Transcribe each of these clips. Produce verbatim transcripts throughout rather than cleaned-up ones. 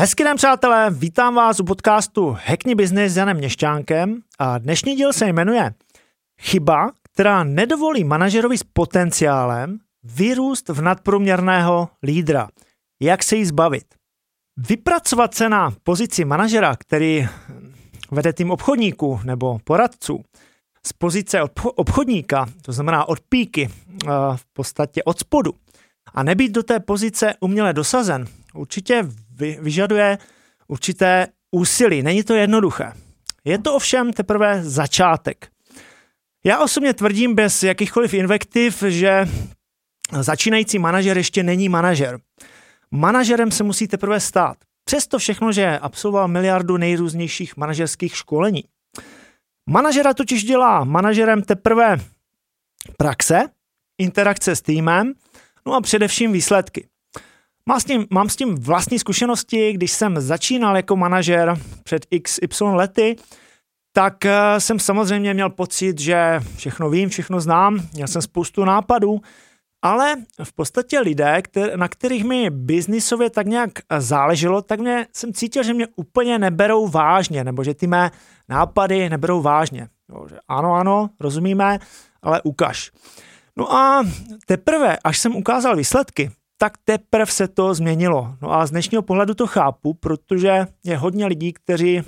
Hezký den, přátelé, vítám vás u podcastu Hecht Business s Janem Měšťánkem a dnešní díl se jmenuje Chyba, která nedovolí manažerovi s potenciálem vyrůst v nadprůměrného lídra. Jak se jí zbavit? Vypracovat se na pozici manažera, který vede tým obchodníků nebo poradců, z pozice obchodníka, to znamená od píky, v podstatě od spodu, a nebýt do té pozice uměle dosazen, určitě vyžaduje určité úsilí. Není to jednoduché. Je to ovšem teprve začátek. Já osobně tvrdím bez jakýchkoliv invektiv, že začínající manažer ještě není manažer. Manažerem se musí teprve stát. Přesto všechno, že absolvoval miliardu nejrůznějších manažerských školení. Manažera totiž dělá manažerem teprve praxe, interakce s týmem, no a především výsledky. Mám s tím, mám s tím vlastní zkušenosti, když jsem začínal jako manažer před iks ypsilon lety, tak jsem samozřejmě měl pocit, že všechno vím, všechno znám, měl jsem spoustu nápadů, ale v podstatě lidé, na kterých mi biznisově tak nějak záleželo, tak mě, jsem cítil, že mě úplně neberou vážně, nebo že ty mé nápady neberou vážně. Jo, že ano, ano, rozumíme, ale ukaž. No a teprve, až jsem ukázal výsledky, tak teprve se to změnilo. No a z dnešního pohledu to chápu, protože je hodně lidí, kteří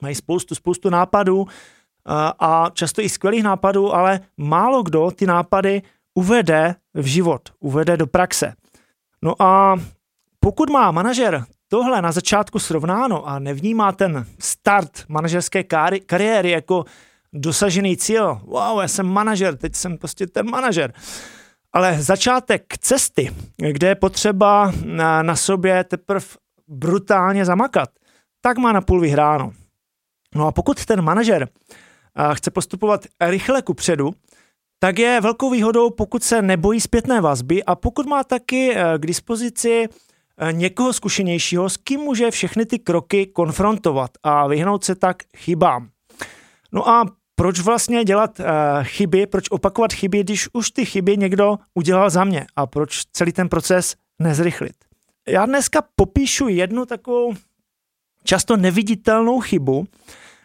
mají spoustu, spoustu nápadů a často i skvělých nápadů, ale málo kdo ty nápady uvede v život, uvede do praxe. No a pokud má manažer tohle na začátku srovnáno a nevnímá ten start manažerské kari- kariéry jako dosažený cíl, wow, já jsem manažer, teď jsem prostě ten manažer, ale začátek cesty, kde je potřeba na, na sobě teprve brutálně zamakat, tak má napůl vyhráno. No a pokud ten manažer a, chce postupovat rychle kupředu, tak je velkou výhodou, pokud se nebojí zpětné vazby a pokud má taky k dispozici někoho zkušenějšího, s kým může všechny ty kroky konfrontovat a vyhnout se tak chybám. No a proč vlastně dělat chyby, proč opakovat chyby, když už ty chyby někdo udělal za mě a proč celý ten proces nezrychlit? Já dneska popíšu jednu takovou často neviditelnou chybu,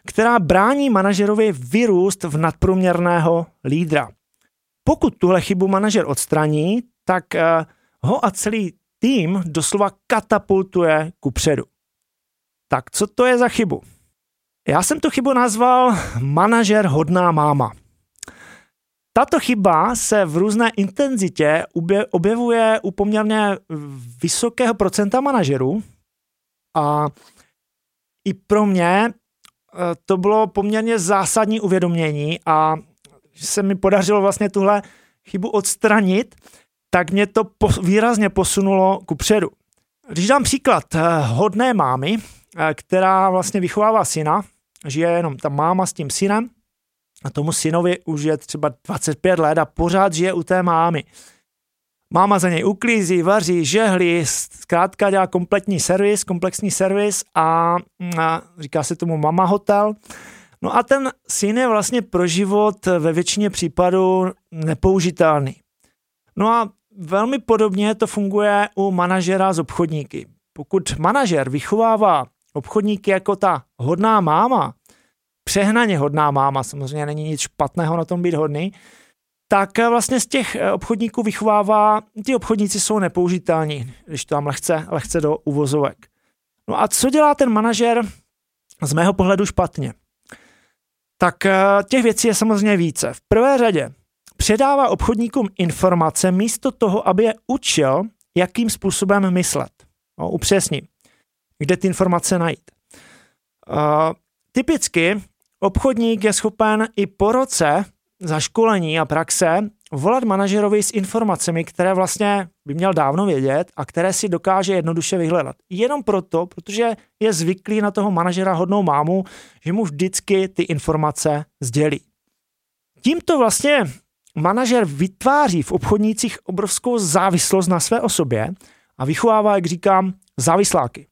která brání manažerovi vyrůst v nadprůměrného lídra. Pokud tuhle chybu manažer odstraní, tak ho a celý tým doslova katapultuje kupředu. Tak co to je za chybu? Já jsem tu chybu nazval manažer hodná máma. Tato chyba se v různé intenzitě objevuje u poměrně vysokého procenta manažerů a i pro mě to bylo poměrně zásadní uvědomění a se mi podařilo vlastně tuhle chybu odstranit, tak mě to výrazně posunulo kupředu. Když dám příklad hodné mámy, která vlastně vychovává syna, žije jenom ta máma s tím synem a tomu synovi už je třeba dvacet pět let a pořád žije u té mámy. Máma za něj uklízí, vaří, žehlí, zkrátka dělá kompletní servis, komplexní servis a, a říká se tomu mama hotel. No a ten syn je vlastně pro život ve většině případů nepoužitelný. No a velmi podobně to funguje u manažera s obchodníky. Pokud manažer vychovává obchodníky jako ta hodná máma, přehnaně hodná máma, samozřejmě není nic špatného na tom být hodný, tak vlastně z těch obchodníků vychovává, ty obchodníci jsou nepoužitelní, když to tam lehce, lehce do uvozovek. No a co dělá ten manažer z mého pohledu špatně? Tak těch věcí je samozřejmě více. V prvé řadě předává obchodníkům informace místo toho, aby je učil, jakým způsobem myslet. No, upřesním, kde ty informace najít. Uh, typicky obchodník je schopen i po roce za školení a praxe volat manažerovi s informacemi, které vlastně by měl dávno vědět a které si dokáže jednoduše vyhledat. Jenom proto, protože je zvyklý na toho manažera hodnou mámu, že mu vždycky ty informace sdělí. Tímto vlastně manažer vytváří v obchodnících obrovskou závislost na své osobě a vychovává, jak říkám, závisláky.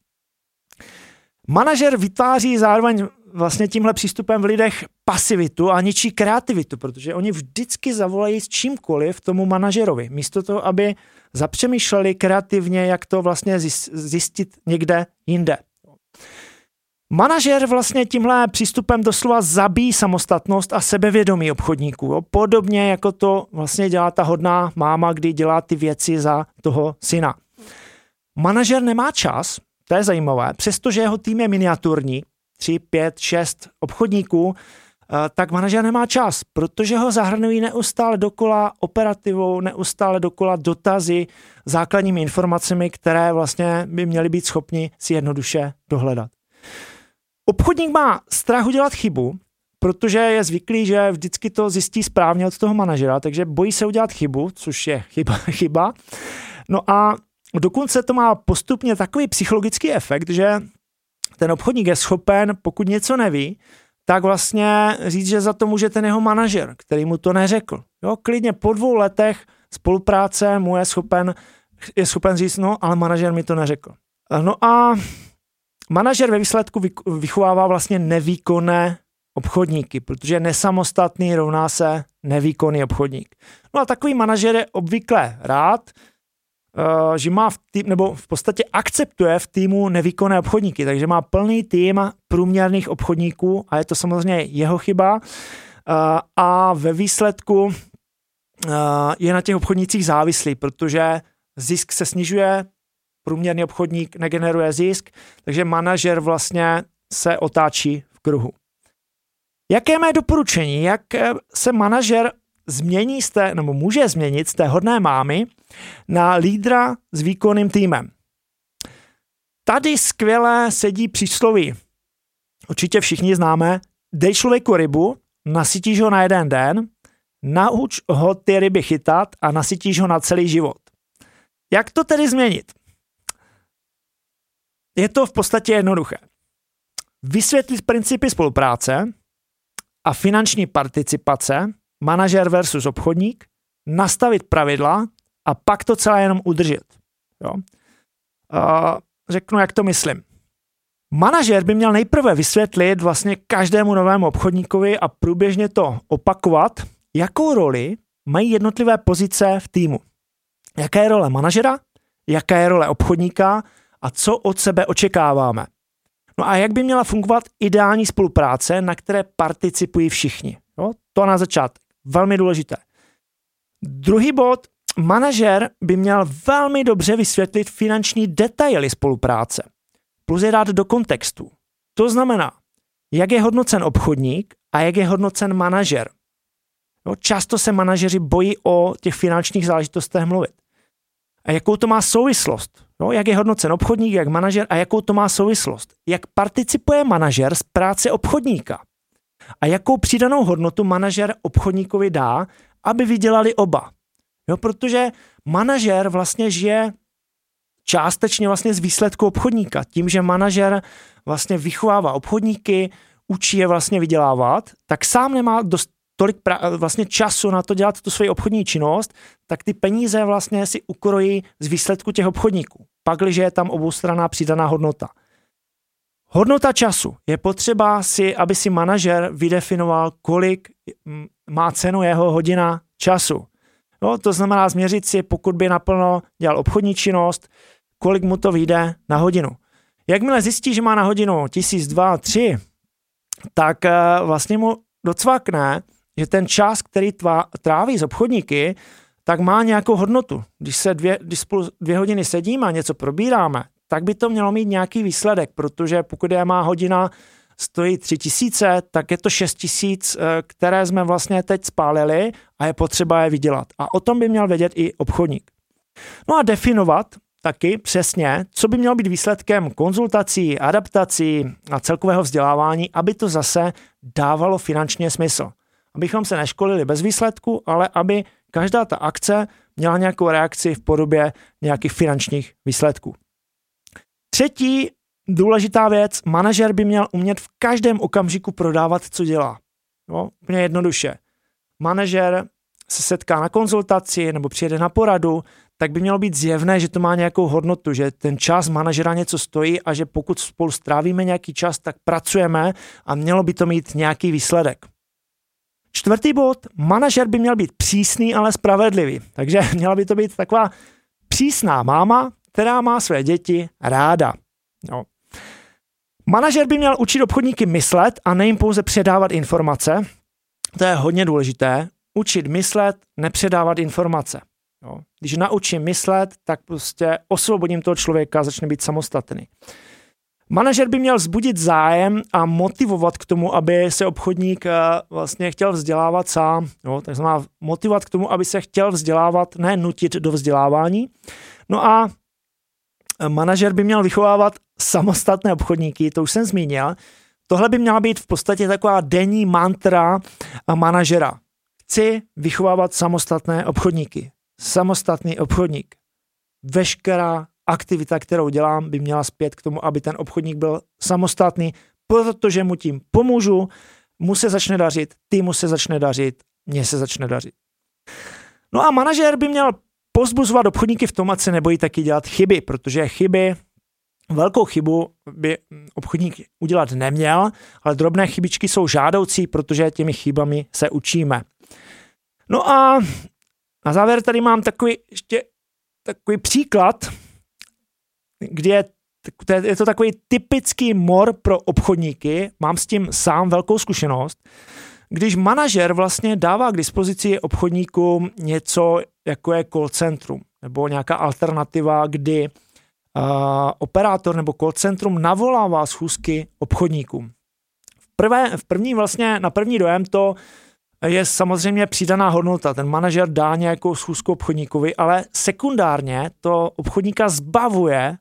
Manažer vytváří zároveň vlastně tímhle přístupem v lidech pasivitu a ničí kreativitu, protože oni vždycky zavolají s čímkoliv tomu manažerovi, místo toho, aby zapřemýšleli kreativně, jak to vlastně zjistit někde jinde. Manažer vlastně tímhle přístupem doslova zabíjí samostatnost a sebevědomí obchodníků. Jo? Podobně jako to vlastně dělá ta hodná máma, kdy dělá ty věci za toho syna. Manažer nemá čas, to je zajímavé, přestože jeho tým je miniaturní, tři, pět, šest obchodníků, tak manažer nemá čas, protože ho zahrnují neustále dokola operativou, neustále dokola dotazy, základními informacemi, které vlastně by měli být schopni si jednoduše dohledat. Obchodník má strach udělat chybu, protože je zvyklý, že vždycky to zjistí správně od toho manažera, takže bojí se udělat chybu, což je chyba. chyba. No a dokonce to má postupně takový psychologický efekt, že ten obchodník je schopen, pokud něco neví, tak vlastně říct, že za to může ten jeho manažer, který mu to neřekl. Jo, klidně po dvou letech spolupráce mu je schopen, je schopen říct, no ale manažer mi to neřekl. No a manažer ve výsledku vychovává vlastně nevýkonné obchodníky, protože nesamostatný rovná se nevýkonný obchodník. No a takový manažer je obvykle rád, že má v tým, nebo v podstatě akceptuje v týmu nevýkonné obchodníky, takže má plný tým průměrných obchodníků a je to samozřejmě jeho chyba a ve výsledku je na těch obchodnících závislý, protože zisk se snižuje, průměrný obchodník negeneruje zisk, takže manažer vlastně se otáčí v kruhu. Jaké je mé doporučení? Jak se manažer změní z té, nebo může změnit z té hodné mámy na lídra s výkonným týmem? Tady skvěle sedí přísloví. Určitě všichni známe. Dej člověku rybu, nasytíš ho na jeden den, nauč ho ty ryby chytat a nasytíš ho na celý život. Jak to tedy změnit? Je to v podstatě jednoduché. Vysvětlit principy spolupráce a finanční participace, manažer versus obchodník, nastavit pravidla a pak to celé jenom udržet. Jo? A řeknu, jak to myslím. Manažer by měl nejprve vysvětlit vlastně každému novému obchodníkovi a průběžně to opakovat, jakou roli mají jednotlivé pozice v týmu. Jaká je role manažera, jaká je role obchodníka a co od sebe očekáváme. No a jak by měla fungovat ideální spolupráce, na které participují všichni. Jo? To na začátek. Velmi důležité. Druhý bod. Manažer by měl velmi dobře vysvětlit finanční detaily spolupráce. Plus je dát do kontextu. To znamená, jak je hodnocen obchodník a jak je hodnocen manažer. Jo? Často se manažeři bojí o těch finančních záležitostech mluvit. A jakou to má souvislost? No, jak je hodnocen obchodník, jak manažer a jakou to má souvislost? Jak participuje manažer z práce obchodníka? A jakou přidanou hodnotu manažer obchodníkovi dá, aby vydělali oba? No, protože manažer vlastně žije částečně vlastně z výsledku obchodníka. Tím, že manažer vlastně vychovává obchodníky, učí je vlastně vydělávat, tak sám nemá dost tolik pra- vlastně času na to dělat tu svoji obchodní činnost, tak ty peníze vlastně si ukrojí z výsledku těch obchodníků. Pakliže je tam oboustranná přidaná hodnota. Hodnota času. Je potřeba si, aby si manažer vydefinoval, kolik má cenu jeho hodina času. No, to znamená změřit si, pokud by naplno dělal obchodní činnost, kolik mu to vyjde na hodinu. Jakmile zjistí, že má na hodinu tisíc, dva, tři, tak vlastně mu docvakne, že ten čas, který tvá, tráví s obchodníky, tak má nějakou hodnotu. Když se dvě, když spolu dvě hodiny sedíme a něco probíráme, tak by to mělo mít nějaký výsledek, protože pokud je má hodina stojí tři tisíce, tak je to šest tisíc, které jsme vlastně teď spálili a je potřeba je vydělat. A o tom by měl vědět i obchodník. No a definovat taky přesně, co by mělo být výsledkem konzultací, adaptací a celkového vzdělávání, aby to zase dávalo finančně smysl. Abychom se neškolili bez výsledku, ale aby každá ta akce měla nějakou reakci v podobě nějakých finančních výsledků. Třetí důležitá věc, manažer by měl umět v každém okamžiku prodávat, co dělá. No, úplně jednoduše. Manažer se setká na konzultaci nebo přijede na poradu, tak by mělo být zjevné, že to má nějakou hodnotu, že ten čas manažera něco stojí a že pokud spolu strávíme nějaký čas, tak pracujeme a mělo by to mít nějaký výsledek. Čtvrtý bod, manažer by měl být přísný, ale spravedlivý. Takže měla by to být taková přísná máma, která má své děti ráda. No. Manažer by měl učit obchodníky myslet a ne jim pouze předávat informace. To je hodně důležité. Učit myslet, nepředávat informace. No. Když naučím myslet, tak prostě osvobodím toho člověka, začne být samostatný. Manažer by měl vzbudit zájem a motivovat k tomu, aby se obchodník vlastně chtěl vzdělávat sám. No, tak znamená motivovat k tomu, aby se chtěl vzdělávat, ne nutit do vzdělávání. No a manažer by měl vychovávat samostatné obchodníky, to už jsem zmínil. Tohle by měla být v podstatě taková denní mantra manažera. Chci vychovávat samostatné obchodníky. Samostatný obchodník. Veškerá aktivita, kterou dělám, by měla zpět k tomu, aby ten obchodník byl samostatný, protože mu tím pomůžu, mu se začne dařit, týmu se začne dařit, mně se začne dařit. No a manažer by měl pozbuzovat obchodníky v tom, ať se nebojí taky dělat chyby, protože chyby, velkou chybu by obchodník udělat neměl, ale drobné chybičky jsou žádoucí, protože těmi chybami se učíme. No a na závěr tady mám takový ještě takový příklad, kdy je, je to takový typický mor pro obchodníky, mám s tím sám velkou zkušenost, když manažer vlastně dává k dispozici obchodníkům něco, jako je call centrum, nebo nějaká alternativa, kdy uh, operátor nebo call centrum navolává schůzky obchodníkům. V, prvé, v první vlastně, na první dojem to je samozřejmě přidaná hodnota. Ten manažer dá nějakou schůzku obchodníkovi, ale sekundárně to obchodníka zbavuje,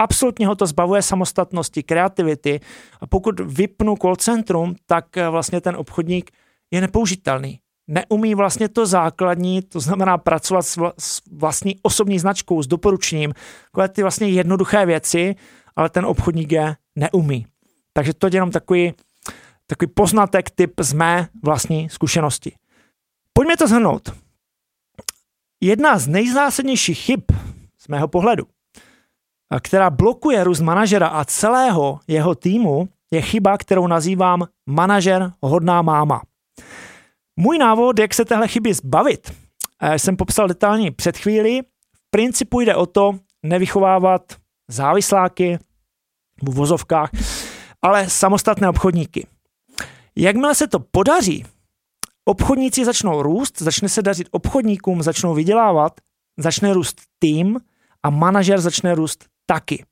absolutně ho to zbavuje samostatnosti, kreativity a pokud vypnu call centrum, tak vlastně ten obchodník je nepoužitelný. Neumí vlastně to základní, to znamená pracovat s vlastní osobní značkou, s doporučením, takové ty vlastně jednoduché věci, ale ten obchodník je neumí. Takže to je jenom takový, takový poznatek, tip z mé vlastní zkušenosti. Pojďme to shrnout. Jedna z nejzásadnějších chyb z mého pohledu, která blokuje růst manažera a celého jeho týmu, je chyba, kterou nazývám manažer hodná máma. Můj návod, jak se téhle chyby zbavit, jsem popsal detailně před chvílí. V principu jde o to nevychovávat závisláky v vozovkách, ale samostatné obchodníky. Jakmile se to podaří, obchodníci začnou růst, začne se dařit obchodníkům, začnou vydělávat, začne růst tým a manažer začne růst taky.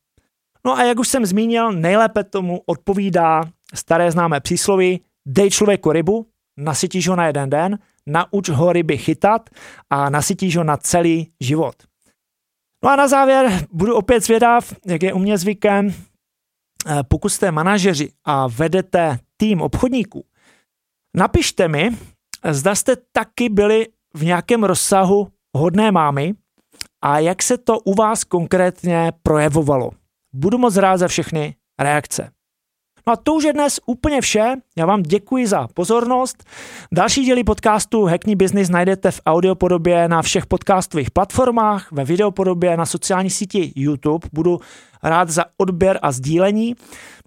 No a jak už jsem zmínil, nejlépe tomu odpovídá staré známé přísloví: dej člověku rybu, nasytíš ho na jeden den, nauč ho ryby chytat a nasytíš ho na celý život. No a na závěr budu opět zvědav, jak je u mě zvykem, pokud jste manažeři a vedete tým obchodníků, napište mi, zda jste taky byli v nějakém rozsahu hodné mámy a jak se to u vás konkrétně projevovalo. Budu moc rád za všechny reakce. No a to už je dnes úplně vše. Já vám děkuji za pozornost. Další díly podcastu Hechtní Business najdete v audiopodobě na všech podcastových platformách, ve videopodobě na sociální síti YouTube. Budu rád za odběr a sdílení.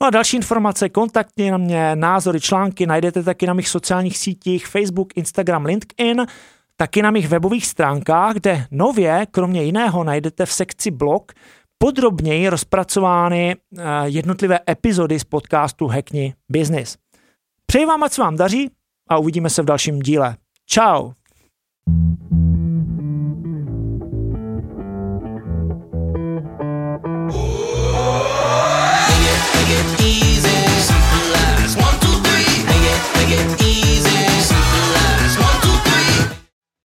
No a další informace, kontakty na mě, názory, články najdete taky na mých sociálních sítích Facebook, Instagram, LinkedIn, taky na mých webových stránkách, kde nově, kromě jiného, najdete v sekci blog podrobněji rozpracovány jednotlivé epizody z podcastu Hechtní Business. Přeji vám, ať se vám daří a uvidíme se v dalším díle. Čau!